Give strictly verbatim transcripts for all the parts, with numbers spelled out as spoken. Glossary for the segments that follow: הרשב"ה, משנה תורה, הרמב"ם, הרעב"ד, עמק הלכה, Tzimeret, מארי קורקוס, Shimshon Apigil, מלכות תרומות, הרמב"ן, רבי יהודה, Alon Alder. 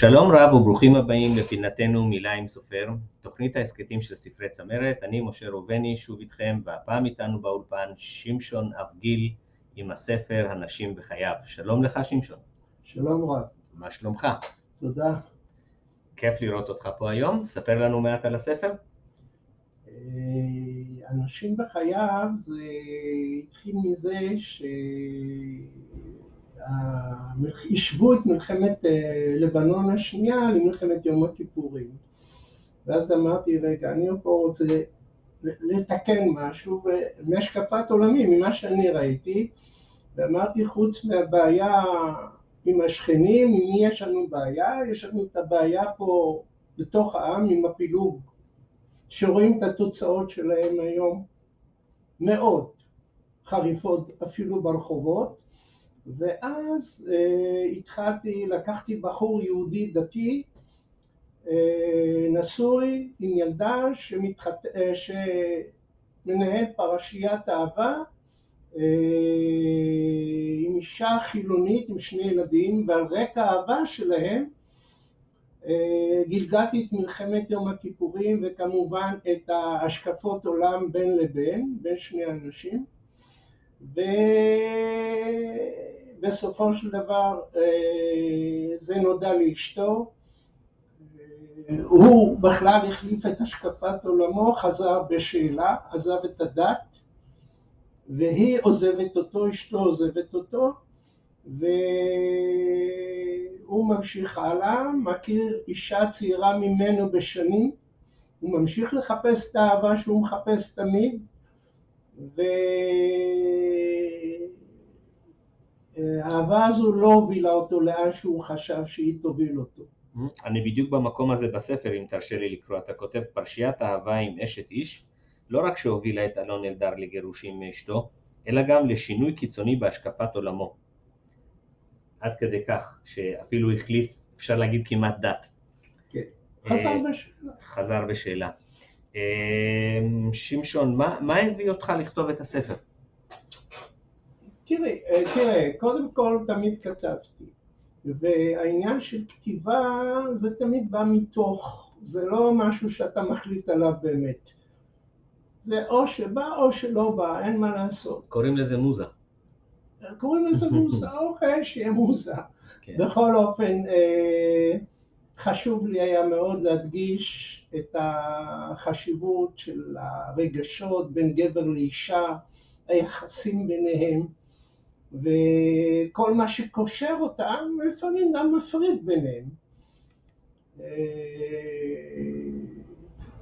שלום רב וברוכים הבאים לפינתנו מילה עם סופר, תוכנית ההסכתים של ספרי צמרת. אני משה רובני שוב איתכם, והפעם איתנו באולפן שמשון אפגיל עם הספר הנשים בחייו. שלום לך שמשון. שלום רב. מה שלומך? תודה. כיף לראות אותך פה היום. ספר לנו מעט על הספר. הנשים בחייו זה התחיל מזה ש... השוו את מלחמת לבנון השנייה למלחמת יום הכיפורים, ואז אמרתי, רגע, אני פה רוצה לתקן משהו מהשקפת עולמי, ממה שאני ראיתי, ואמרתי, חוץ מהבעיה עם השכנים, עם מי יש לנו בעיה? יש לנו את הבעיה פה בתוך העם עם הפילוג, שרואים את התוצאות שלהם היום, מאוד חריפות אפילו ברחובות. ואז אה, התחלתי, לקחתי בחור יהודי דתי, אה, נשוי עם ילדה שמתחת... אה, שמנהל פרשיית אהבה, אה, עם אישה חילונית עם שני ילדים, ועל רקע האהבה שלהם אה, גלגלתי את מלחמת יום הכיפורים וכמובן את ההשקפות עולם בין לבין, בין שני האנשים. ו... בסופו של דבר זה נודע לאשתו, הוא בכלל החליף את השקפת עולמו, חזר בשאלה, עזב את הדת, והיא עוזבת אותו, אשתו עוזבת אותו, והוא ממשיך הלאה, מכיר אישה צעירה ממנו בשנים, הוא ממשיך לחפש את האהבה שהוא מחפש תמיד, ו... האהבה הזו לא הובילה אותו לאן שהוא חשב שהיא תוביל אותו. אני בדיוק במקום הזה בספר, אם תרשה לי לקרוא, אתה כותב, פרשיית אהבה עם אשת איש, לא רק שהובילה את אלון אלדר לגירושים מאשתו, אלא גם לשינוי קיצוני בהשקפת עולמו. עד כדי כך, שאפילו החליף, אפשר להגיד כמעט דת. כן, חזר בשאלה. חזר בשאלה. שמשון, מה, מה הביא אותך לכתוב את הספר? תראה, תראה, קודם כל תמיד כתבתי, והעניין של כתיבה זה תמיד בא מתוך, זה לא משהו שאתה מחליט עליו באמת. זה או שבא או שלא בא, אין מה לעשות. קוראים לזה מוזה. קוראים לזה מוזה, אוקיי, שיהיה מוזה. כן. בכל אופן, חשוב לי היה מאוד להדגיש את החשיבות של הרגשות בין גבר לאישה, היחסים ביניהם, וכל מה שקושר אותם, לפעמים גם מפריד ביניהם.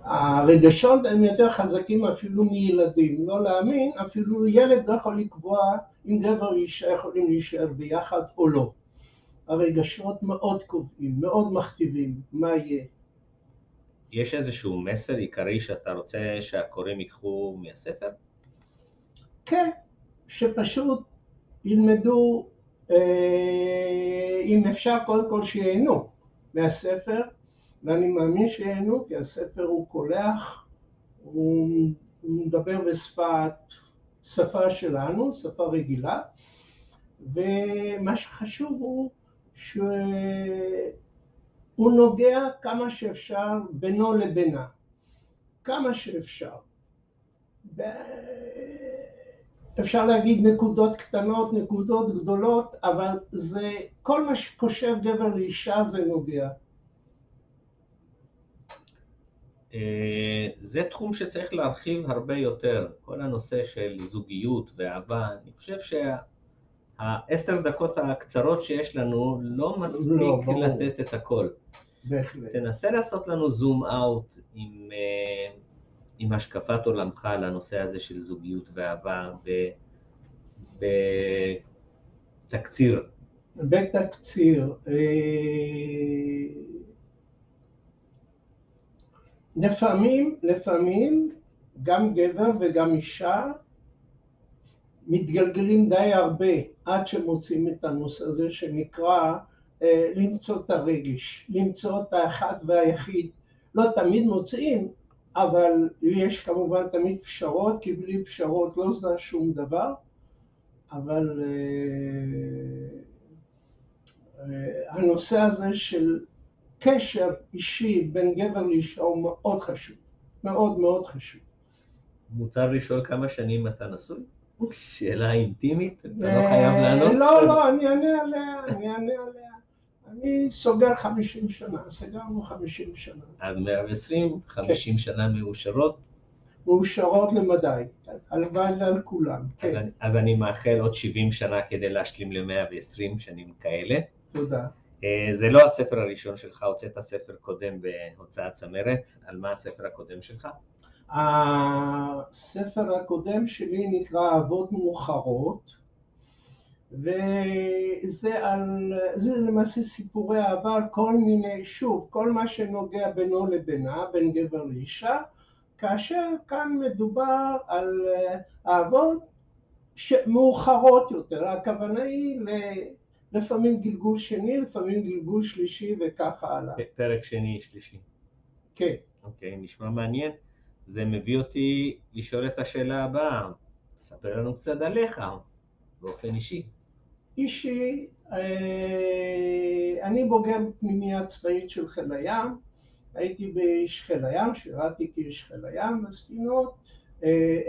הרגשות הם יותר חזקים אפילו מילדים, לא להאמין, אפילו ילד לא יכול לקבוע אם גבר ואישה יכולים להישאר ביחד או לא. הרגשות מאוד קובעים, מאוד מכתיבים, מה יהיה. יש איזשהו מסר עיקרי שאתה רוצה שהקוראים ייקחו מהספר? כן, שפשוט ילמדו, אה, אם אפשר קודם כל שיהנו מהספר, ואני מאמין שיהנו, כי הספר הוא קולח, הוא מדבר בשפת, שפה שלנו, שפה רגילה, ומה שחשוב הוא שהוא נוגע כמה שאפשר בינו לבינה, כמה שאפשר. ב... אפשר להגיד נקודות קטנות, נקודות גדולות, אבל זה, כל מה שקושב גבר לאישה זה נוגע. זה תחום שצריך להרחיב הרבה יותר, כל הנושא של זוגיות ואהבה. אני חושב שהעשר דקות הקצרות שיש לנו לא מספיק לתת את הכל. בהחלט. תנסה לעשות לנו זום אאוט עם... עם השקפת עולמך לנושא הזה של זוגיות ואהבה בתקציר. בתקציר. לפעמים, לפעמים, גם גבר וגם אישה מתגלגלים די הרבה עד שמוצאים את הנושא הזה שנקרא למצוא את הרגש, למצוא את האחד והיחיד. לא תמיד מוצאים, אבל יש כמובן תמיד פשרות, כי בלי פשרות לא זה שום דבר, אבל uh, uh, הנושא הזה של קשר אישי בין גבר לאישה הוא מאוד חשוב, מאוד מאוד חשוב. מותר לשאול כמה שנים אתה נשוי? שאלה אינטימית, אתה לא חייב לענות? לא, לא, אני אענה עליה, אני אענה עליה. אני סוגר חמישים שנה, סגרנו חמישים שנה. עד מאה ועשרים, חמישים שנה מאושרות? מאושרות למדי, הלוואי על כולם. אז אני מאחל עוד שבעים שנה כדי להשלים ל-מאה ועשרים שנים כאלה. תודה. זה לא הספר הראשון שלך, הוצאת ספר קודם בהוצאת צמרת, על מה הספר הקודם שלך? הספר הקודם שלי נקרא אהבות מאוחרות, וזה על, זה למעשה סיפורי אהבה, כל מיני, שוב, כל מה שנוגע בינו לבינה, בין גבר לאישה, כאשר כאן מדובר על אהבות מאוחרות יותר, הכוונה היא ל... לפעמים גלגול שני, לפעמים גלגול שלישי וככה הלאה. פרק שני, שלישי. כן. אוקיי, נשמע מעניין. זה מביא אותי לשאול את השאלה הבאה. ספר לנו קצת עליך, באופן אישי. אישי, אני בוגר פנימיה צבאית של חיל הים. הייתי באיש חיל הים, שירתי כאיש חיל הים בספינות.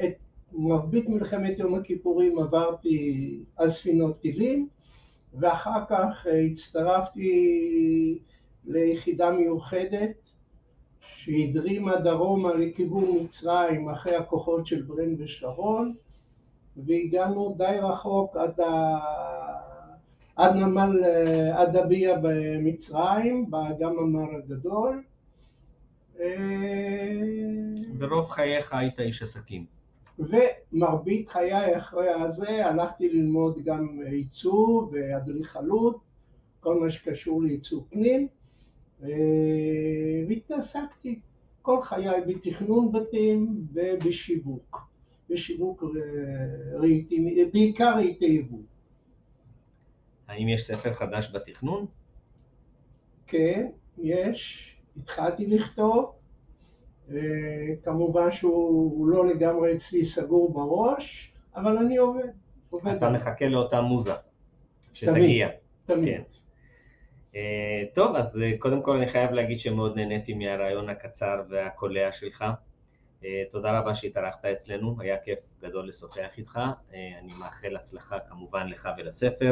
את מרבית מלחמת יום הכיפורים עברתי על ספינות טילים. ואחר כך הצטרפתי ליחידה מיוחדת שהדרימה דרומה לכיוון מצרים אחרי הכוחות של ברן ושרון, והגענו די רחוק עד, ה... עד נמל אדביה במצרים, באגם המר הגדול. ורוב חייך היית איש עסקים. ומרבית חיי אחרי הזה הלכתי ללמוד גם ייצוא ואדריכלות, כל מה שקשור לייצוא פנים, והתעסקתי כל חיי בתכנון בתים ובשיווק, בשיווק רהיטים, בעיקר רהיטי יבוא. האם יש ספר חדש בתכנון? כן, יש, התחלתי לכתוב. כמובן שהוא לא לגמרי אצלי סגור בראש, אבל אני עובד, עובד. אתה מחכה לאותה מוזה שתגיע. תמיד, תמיד. טוב, אז קודם כל אני חייב להגיד שמאוד נהניתי מהרעיון הקצר והקולע שלך. תודה רבה שהתארחת אצלנו, היה כיף גדול לשוחח איתך. אני מאחל הצלחה כמובן לך ולספר.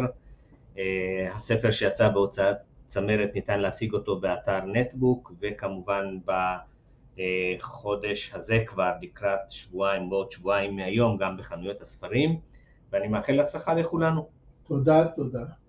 הספר שיצא בהוצאת צמרת ניתן להשיג אותו באתר נטבוק, וכמובן ב... חודש הזה כבר לקראת שבועיים, בעוד שבועיים מהיום, גם בחנויות הספרים, ואני מאחל הצלחה לכולנו. תודה, תודה.